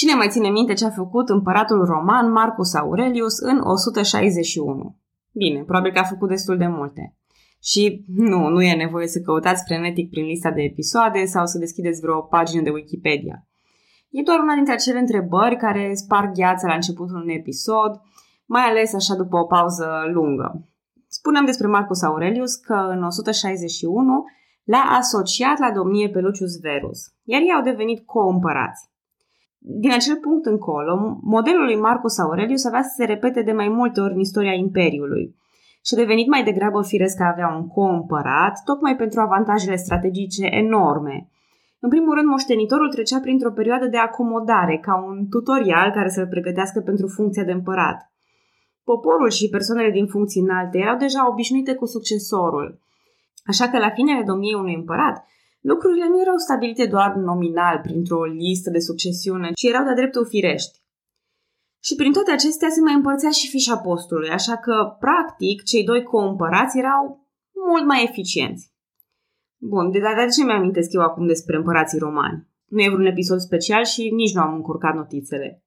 Cine mai ține minte ce a făcut împăratul roman Marcus Aurelius în 161? Bine, probabil că a făcut destul de multe. Și nu e nevoie să căutați frenetic prin lista de episoade sau să deschideți vreo pagină de Wikipedia. E doar una dintre acele întrebări care sparg gheața la începutul unui episod, mai ales așa după o pauză lungă. Spuneam despre Marcus Aurelius că în 161 l-a asociat la domnie pe Lucius Verus, iar ei au devenit co-împărați. Din acel punct încolo, modelul lui Marcus Aurelius avea să se repete de mai multe ori în istoria Imperiului și a devenit mai degrabă firesc că avea un co-împărat, tocmai pentru avantajele strategice enorme. În primul rând, moștenitorul trecea printr-o perioadă de acomodare, ca un tutorial care să-l pregătească pentru funcția de împărat. Poporul și persoanele din funcții înalte erau deja obișnuite cu succesorul, așa că la finele domniei unui împărat, lucrurile nu erau stabilite doar nominal printr-o listă de succesiune, ci erau de-a dreptul firești. Și prin toate acestea se mai împărțea și fișa postului, așa că, practic, cei doi co-împărați erau mult mai eficienți. Bun, de ce mi-amintesc eu acum despre împărații romani? Nu e vreun episod special și nici nu am încurcat notițele.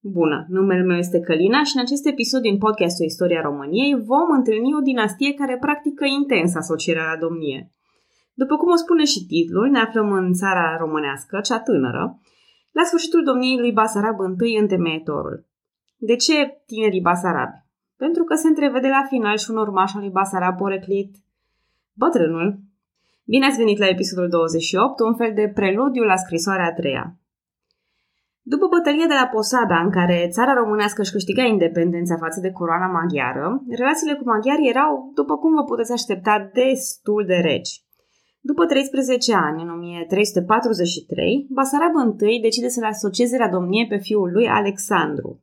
Bună, numele meu este Călina și în acest episod din podcastul Istoria României vom întâlni o dinastie care practică intens asocierea la domnie. După cum o spune și titlul, ne aflăm în țara românească, cea tânără, la sfârșitul domniei lui Basarab I întemeietorul. De ce tinerii basarabi? Pentru că se întrevede la final și un urmaș al lui Basarab oreclit bătrânul. Bine ați venit la episodul 28, un fel de preludiu la scrisoarea a treia. După bătălia de la Posada, în care țara românească își câștiga independența față de coroana maghiară, relațiile cu maghiarii erau, după cum vă puteți aștepta, destul de reci. După 13 ani, în 1343, Basarab I decide să-l asocieze la domnie pe fiul lui Alexandru.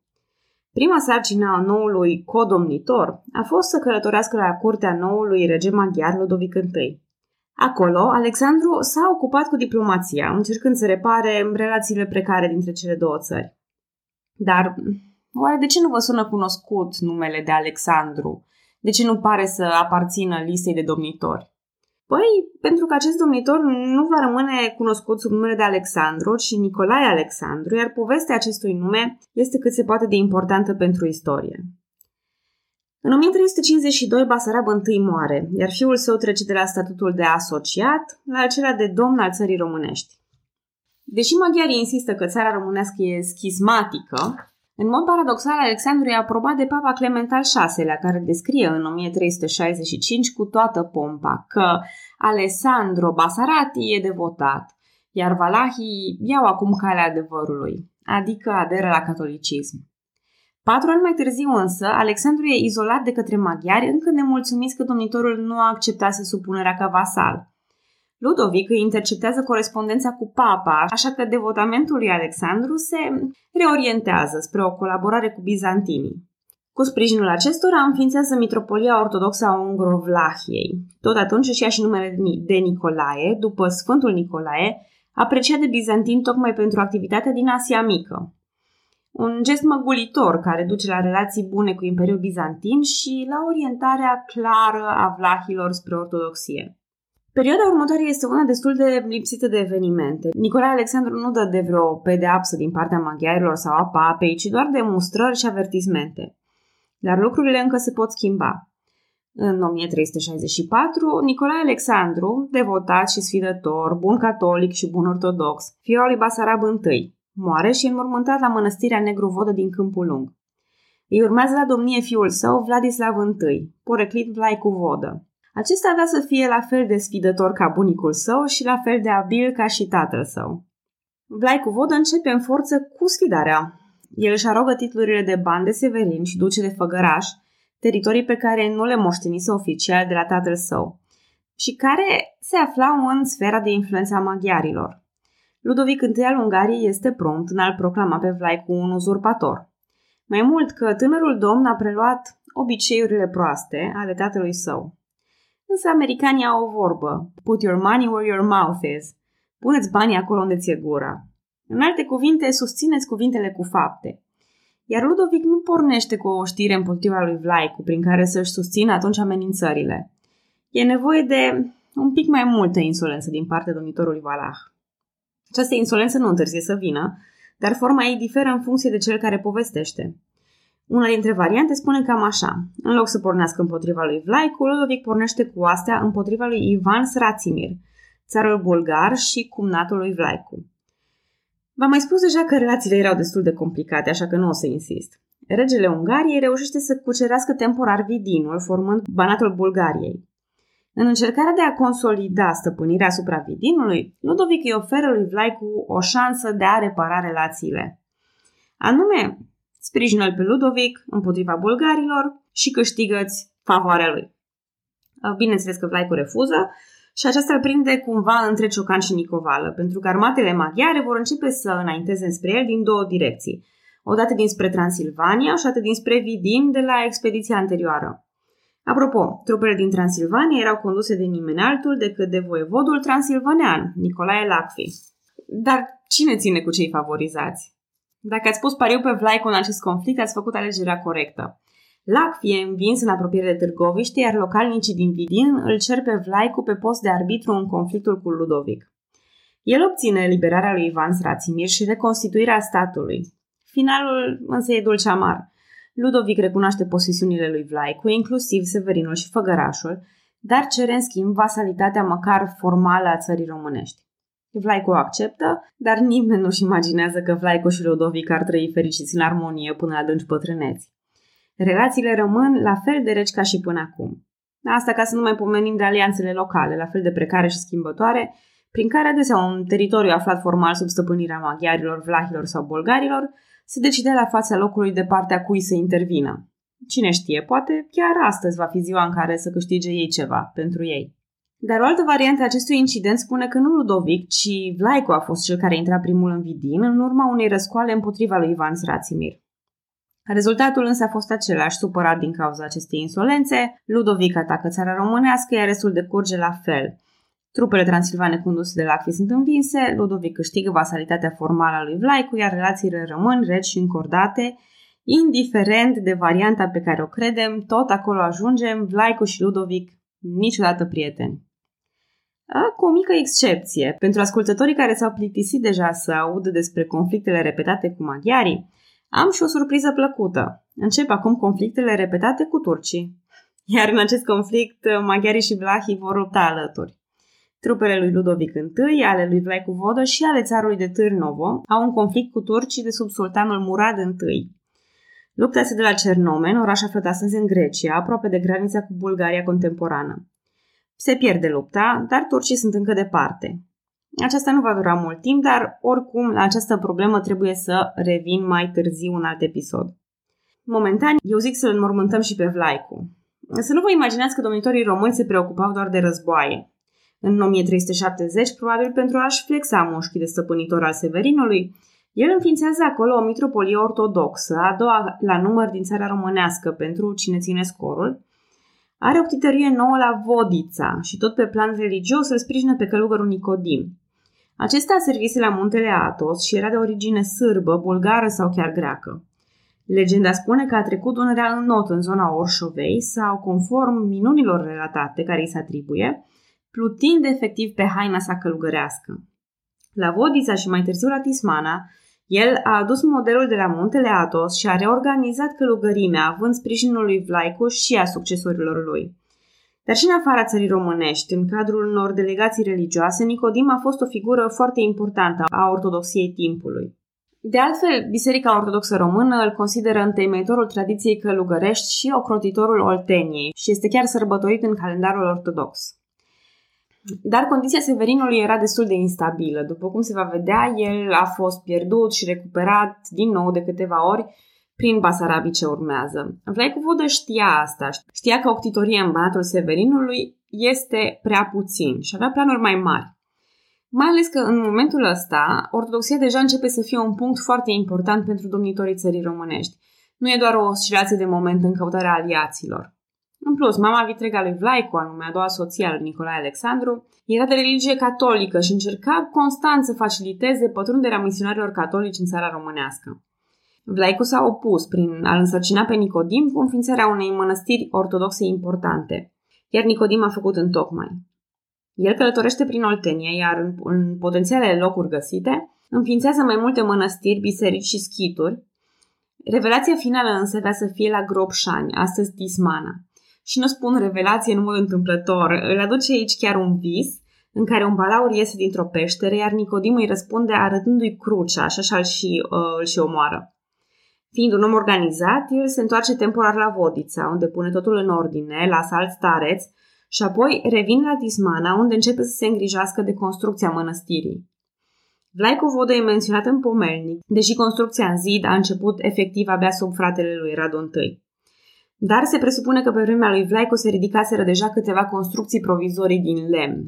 Prima sarcină a noului codomnitor a fost să călătorească la curtea noului rege maghiar Ludovic I. Acolo, Alexandru s-a ocupat cu diplomația, încercând să repare relațiile precare dintre cele două țări. Dar oare de ce nu vă sună cunoscut numele de Alexandru? De ce nu pare să aparțină listei de domnitori? Păi, pentru că acest domnitor nu va rămâne cunoscut sub numele de Alexandru, ci Nicolae Alexandru, iar povestea acestui nume este cât se poate de importantă pentru istorie. În 1352, Basarab I moare, iar fiul său trece de la statutul de asociat la acela de domn al țării românești. Deși maghiarii insistă că țara românească e schismatică, în mod paradoxal, Alexandru e aprobat de papa Clement al VI-lea, care descrie în 1365 cu toată pompa că Alessandro Basarati e devotat, iar valahii iau acum calea adevărului, adică aderă la catolicism. 4 ani mai târziu însă, Alexandru e izolat de către maghiari, încă nemulțumiți că domnitorul nu a acceptat supunerea ca vasal. Ludovic îi interceptează corespondența cu papa, așa că devotamentul lui Alexandru se reorientează spre o colaborare cu bizantinii. Cu sprijinul acestora înființează mitropolia ortodoxă a Ungrovlahiei. Tot atunci își ia și numele de Nicolae, după Sfântul Nicolae, apreciat de bizantini tocmai pentru activitatea din Asia Mică. Un gest măgulitor care duce la relații bune cu Imperiul Bizantin și la orientarea clară a vlahilor spre ortodoxie. Perioada următoare este una destul de lipsită de evenimente. Nicolae Alexandru nu dă de vreo pedeapsă din partea maghiarilor sau a papei, ci doar de mustrări și avertismente. Dar lucrurile încă se pot schimba. În 1364, Nicolae Alexandru, devotat și sfidător, bun catolic și bun ortodox, fiul lui Basarab I, moare și e înmormântat la mănăstirea Negru Vodă din Câmpul Lung. Îi urmează la domnie fiul său, Vladislav I, poreclit Vlaicu Vodă. Acesta avea să fie la fel de sfidător ca bunicul său și la fel de abil ca și tatăl său. Vlaicu Vodă începe în forță cu sfidarea. El își arogă titlurile de ban de Severin și duce de Făgăraș, teritorii pe care nu le moștenise oficial de la tatăl său și care se aflau în sfera de influență a maghiarilor. Ludovic I al Ungariei este prompt în a-l proclama pe Vlaicu un uzurpator. Mai mult că tânărul domn a preluat obiceiurile proaste ale tatălui său. Însă americanii au o vorbă, put your money where your mouth is, puneți banii acolo unde ți-e gura. În alte cuvinte, susțineți cuvintele cu fapte. Iar Ludovic nu pornește cu o știre împotriva lui Vlaicu, prin care să-și susțină atunci amenințările. E nevoie de un pic mai multă insolență din partea domnitorului valah. Această insolență nu întârzie să vină, dar forma ei diferă în funcție de cel care povestește. Una dintre variante spune cam așa. În loc să pornească împotriva lui Vlaicu, Ludovic pornește cu astea împotriva lui Ivan Sratsimir, țarul bulgar și cumnatul lui Vlaicu. V-am mai spus deja că relațiile erau destul de complicate, așa că nu o să insist. Regele Ungariei reușește să cucerească temporar Vidinul, formând Banatul Bulgariei. În încercarea de a consolida stăpânirea asupra Vidinului, Ludovic îi oferă lui Vlaicu o șansă de a repara relațiile. Anume, sprijină-l pe Ludovic împotriva bulgarilor și câștigă-ți favoarea lui. Bineînțeles că Vlaicu refuză și aceasta îl prinde cumva între ciocan și nicovală, pentru că armatele maghiare vor începe să înainteze înspre el din două direcții, odată dinspre Transilvania și odată dinspre Vidin de la expediția anterioară. Apropo, trupele din Transilvania erau conduse de nimeni altul decât de voievodul transilvanean, Nicolae Lackfi. Dar cine ține cu cei favorizați? Dacă ați pus pariu pe Vlaicu în acest conflict, ați făcut alegerea corectă. Lackfi e învins în apropiere de Târgoviște, iar localnicii din Vidin îl cer pe Vlaicu pe post de arbitru în conflictul cu Ludovic. El obține eliberarea lui Ivan Sratsimir și reconstituirea statului. Finalul însă e dulce amar. Ludovic recunoaște posesiunile lui Vlaicu, inclusiv Severinul și Făgărașul, dar cere în schimb vasalitatea măcar formală a țării românești. Vlaicu o acceptă, dar nimeni nu-și imaginează că Vlaicu și Ludovic ar trăi fericiți în armonie până la adânci bătrâneți. Relațiile rămân la fel de reci ca și până acum. Asta ca să nu mai pomenim de alianțele locale, la fel de precare și schimbătoare, prin care adesea un teritoriu aflat formal sub stăpânirea maghiarilor, vlahilor sau bulgarilor, se decide la fața locului de partea cui să intervină. Cine știe, poate chiar astăzi va fi ziua în care să câștige ei ceva pentru ei. Dar o altă variantă a acestui incident spune că nu Ludovic, ci Vlaicu a fost cel care intra primul în Vidin în urma unei răscoale împotriva lui Ivan Sratsimir. Rezultatul însă a fost același, supărat din cauza acestei insolențe, Ludovic atacă țara românească, iar restul decurge la fel. Trupele transilvane conduse de Lackfi sunt învinse, Ludovic câștigă vasalitatea formală a lui Vlaicu, iar relațiile rămân reci și încordate, indiferent de varianta pe care o credem, tot acolo ajungem, Vlaicu și Ludovic niciodată prieteni. Cu o mică excepție, pentru ascultătorii care s-au plictisit deja să audă despre conflictele repetate cu maghiarii, am și o surpriză plăcută. Încep acum conflictele repetate cu turcii, iar în acest conflict maghiarii și vlahii vor lupta alături. Trupele lui Ludovic I, ale lui Vlaicu Vodă și ale țarului de Târnovo au un conflict cu turcii de sub sultanul Murad I. Lupta este de la Cernomen, oraș aflat astăzi în Grecia, aproape de granița cu Bulgaria contemporană. Se pierde lupta, dar turcii sunt încă departe. Aceasta nu va dura mult timp, dar oricum la această problemă trebuie să revin mai târziu în alt episod. Momentan, eu zic să-l înmormântăm și pe Vlaicu. Să nu vă imaginați că domnitorii români se preocupau doar de războaie. În 1370, probabil pentru a-și flexa mușchii de stăpânitor al Severinului, el înființează acolo o mitropolie ortodoxă, a doua la număr din țara românească pentru cine ține scorul. Are o ctitorie nouă la Vodița și tot pe plan religios îl sprijină pe călugărul Nicodim. Acesta a servise la muntele Atos și era de origine sârbă, bulgară sau chiar greacă. Legenda spune că a trecut Dunărea în not în zona Orșovei sau, conform minunilor relatate care îi se atribuie, plutind efectiv pe haina sa călugărească. La Vodița și mai târziu la Tismana, el a adus modelul de la muntele Atos și a reorganizat călugărimea, având sprijinul lui Vlaicu și a succesorilor lui. Dar și în afara țării românești, în cadrul unor delegații religioase, Nicodim a fost o figură foarte importantă a ortodoxiei timpului. De altfel, Biserica Ortodoxă Română îl consideră întemeitorul tradiției călugărești și ocrotitorul Olteniei și este chiar sărbătorit în calendarul ortodox. Dar condiția Severinului era destul de instabilă. După cum se va vedea, el a fost pierdut și recuperat din nou de câteva ori prin basarabii ce urmează. Vlaicu Vodă știa asta. Știa că o ctitorie în Banatul Severinului este prea puțin și avea planuri mai mari. Mai ales că în momentul ăsta, ortodoxia deja începe să fie un punct foarte important pentru domnitorii țării românești. Nu e doar o oscilație de moment în căutarea aliaților. În plus, mama vitregă a lui Vlaicu, anume a doua soție a lui Nicolae Alexandru, era de religie catolică și încerca constant să faciliteze pătrunderea misionarilor catolici în țara românească. Vlaicu s-a opus prin a-l însărcina pe Nicodim cu înființarea unei mănăstiri ortodoxe importante, iar Nicodim a făcut întocmai. El călătorește prin Oltenia, iar în potențialele locuri găsite, Înființează mai multe mănăstiri, biserici și schituri. Revelația finală însă avea să fie la Gropșani, astăzi Tismana. Și nu spun revelație în mod întâmplător, îl aduce aici chiar un vis în care un balaur iese dintr-o peșteră, iar Nicodim îi răspunde arătându-i crucea și așa îl și omoară. Fiind un om organizat, el se întoarce temporar la Vodița, unde pune totul în ordine, lasă alți tareți și apoi revine la Tismana, unde începe să se îngrijească de construcția mănăstirii. Vlaicu Vodă e menționat în pomelnic, deși construcția în zid a început efectiv abia sub fratele lui Radu I. Dar se presupune că pe vremea lui Vlaicu se ridicaseră deja câteva construcții provizorii din lemn.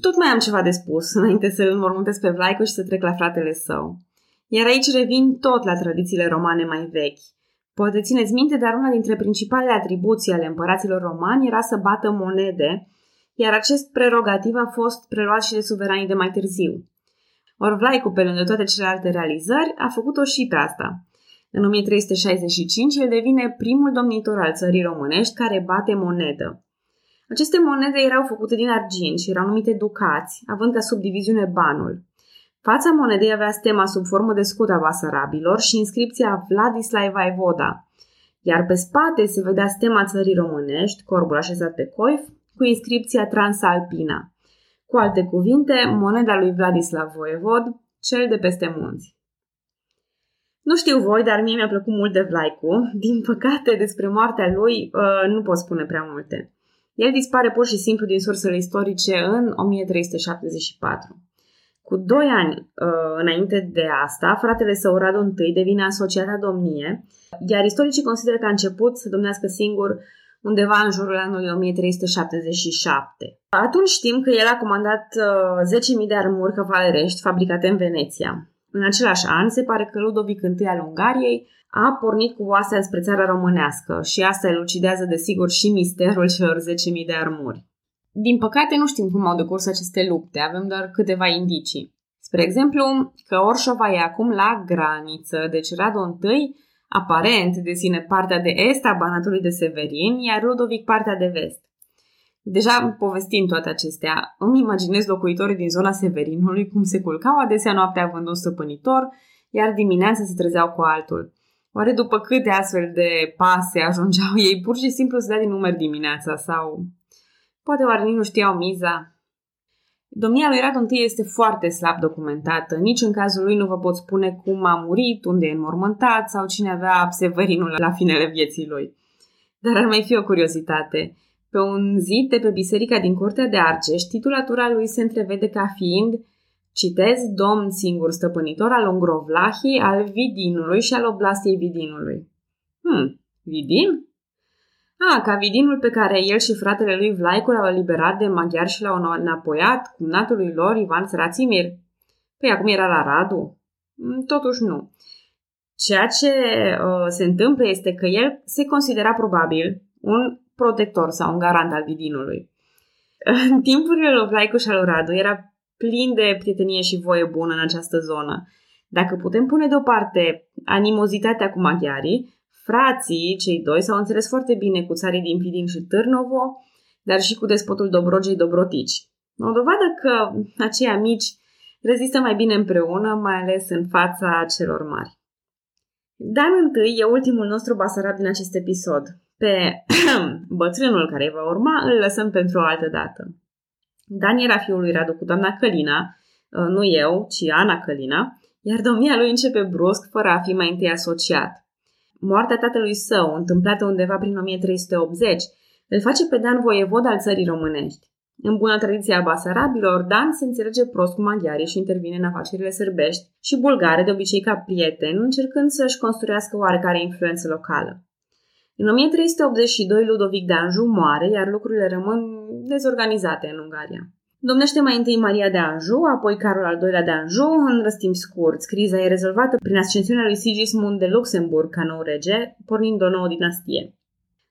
Tot mai am ceva de spus înainte să îl înmormântesc pe Vlaicu și să trec la fratele său. Iar aici revin tot la tradițiile romane mai vechi. Poate țineți minte, dar una dintre principalele atribuții ale împăraților romani era să bată monede, iar acest prerogativ a fost preluat și de suveranii de mai târziu. Or Vlaicu, pe lângă toate celelalte realizări, a făcut-o și pe asta. În 1365 el devine primul domnitor al țării românești care bate monedă. Aceste monede erau făcute din argint și erau numite ducați, având ca subdiviziune banul. Fața monedei avea stema sub formă de scut a basarabilor și inscripția Vladislav I Voda, iar pe spate se vedea stema țării românești, corbul așezat pe coif, cu inscripția Transalpina. Cu alte cuvinte, moneda lui Vladislav Voievod, cel de peste munți. Nu știu voi, dar mie mi-a plăcut mult de Vlaicu. Din păcate, despre moartea lui nu pot spune prea multe. El dispare pur și simplu din sursele istorice în 1374. Cu 2 ani înainte de asta, fratele său Radu I devine asociat la domnie, iar istoricii consideră că a început să domnească singur undeva în jurul anului 1377. Atunci știm că el a comandat 10.000 de armuri cavalerești fabricate în Veneția. În același an, se pare că Ludovic I al Ungariei a pornit cu oastea spre țara românească și asta elucidează desigur și misterul celor 10.000 de armuri. Din păcate, nu știm cum au decurs aceste lupte, avem doar câteva indicii. Spre exemplu, că Orșova e acum la graniță, deci Radu I aparent deține partea de est a Banatului de Severin, iar Ludovic partea de vest. Deja povestind toate acestea, îmi imaginez locuitorii din zona Severinului cum se culcau adesea noaptea având un stăpânitor, iar dimineața se trezeau cu altul. Oare după câte astfel de pase ajungeau ei pur și simplu să dea din numeri dimineața sau... Poate oare nici nu știau miza. Domnia lui Radu I este foarte slab documentată. Nici în cazul lui nu vă pot spune cum a murit, unde e înmormântat sau cine avea Severinul la finele vieții lui. Dar ar mai fi o curiozitate. Pe un zid de pe biserica din Curtea de Argeș, titulatura lui se întrevede ca fiind, citez, domn singur stăpânitor al Ungrovlahiei, al Vidinului și al oblastiei Vidinului. Vidin? Ca Vidinul pe care el și fratele lui Vlaicu l-au eliberat de maghiari și l-au înapoiat cumnatului lor Ivan Sratsimir. Păi acum era la Radu? Totuși nu. Ceea ce se întâmplă este că el se considera probabil un protector sau un garant al Vidinului. În timpurile lui Vlaicu și al lui Radu era plin de prietenie și voie bună în această zonă. Dacă putem pune deoparte animozitatea cu maghiarii, frații, cei doi, s-au înțeles foarte bine cu țarii din Vidin și Târnovo, dar și cu despotul Dobrogei Dobrotici. O dovadă că acei amici rezistă mai bine împreună, mai ales în fața celor mari. Dan I e ultimul nostru basarab din acest episod. Pe bătrânul care va urma îl lăsăm pentru o altă dată. Dan era fiul lui Radu cu doamna Călina, nu eu, ci Ana Călina, iar domnia lui începe brusc fără a fi mai întâi asociat. Moartea tatălui său, întâmplată undeva prin 1380, îl face pe Dan voievod al țării românești. În bună tradiție a basarabilor, Dan se înțelege prost cu maghiarii și intervine în afacerile sârbești și bulgare, de obicei ca prieten, încercând să-și construiască oarecare influență locală. În 1382, Ludovic de Anjou moare, iar lucrurile rămân dezorganizate în Ungaria. Domnește mai întâi Maria de Anjou, apoi Carol al doilea de Anjou, în răstimp scurt. Criza e rezolvată prin ascensiunea lui Sigismund de Luxemburg ca nou rege, pornind o nouă dinastie.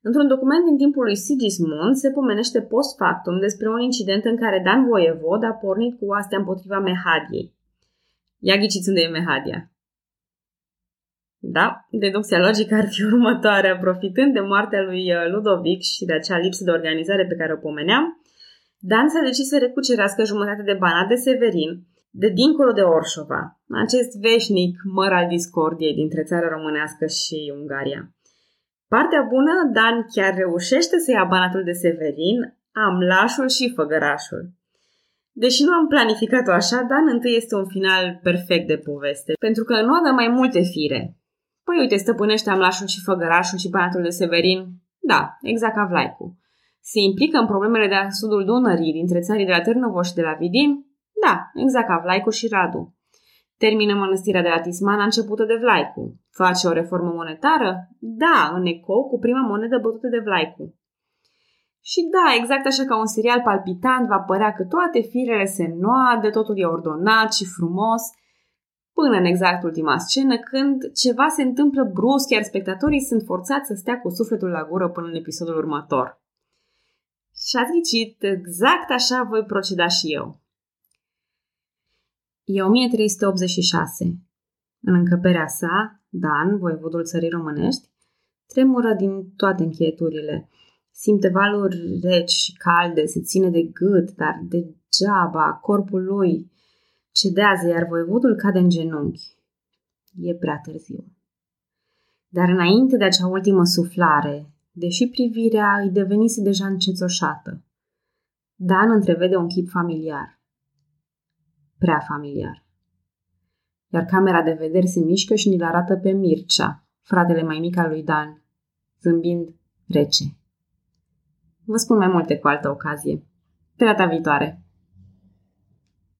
Într-un document din timpul lui Sigismund se pomenește post factum despre un incident în care Dan voievod a pornit cu oastea împotriva Mehadiei. Ia ghiciți unde e Mehadia. Da, deducția logică ar fi următoarea. Profitând de moartea lui Ludovic și de acea lipsă de organizare pe care o pomeneam, Dan s-a decis să recucerească jumătate de banat de Severin, de dincolo de Orșova, acest veșnic măr al discordiei dintre țara românească și Ungaria. Partea bună, Dan chiar reușește să ia banatul de Severin, Amlașul și Făgărașul. Deși nu am planificat-o așa, Dan întâi este un final perfect de poveste, pentru că nu avea mai multe fire. Păi uite, stăpânește Amlașul și Făgărașul și banatul de Severin? Da, exact ca Vlaicu. Se implică în problemele de la sudul Dunării, dintre țării de la Târnovo și de la Vidin? Da, exact ca Vlaicu și Radu. Termină mănăstirea de la Tismana începută de Vlaicu. Face o reformă monetară? Da, în ecou cu prima monedă bătută de Vlaicu. Și da, exact așa ca un serial palpitant va părea că toate firele se noadă, totul e ordonat și frumos, până în exact ultima scenă, când ceva se întâmplă brusc, iar spectatorii sunt forțați să stea cu sufletul la gură până în episodul următor. Și ați ghicit, exact așa voi proceda și eu. E 1386. În încăperea sa, Dan, voivodul țării românești, tremură din toate încheieturile. Simte valuri reci și calde, se ține de gât, dar degeaba, corpul lui cedează, iar voivodul cade în genunchi. E prea târziu. Dar înainte de acea ultimă suflare, deși privirea îi devenise deja încețoșată, Dan întrevede un chip familiar. Prea familiar. Iar camera de vedere se mișcă și ni-l arată pe Mircea, fratele mai mic al lui Dan, zâmbind rece. Vă spun mai multe cu altă ocazie. Pe data viitoare!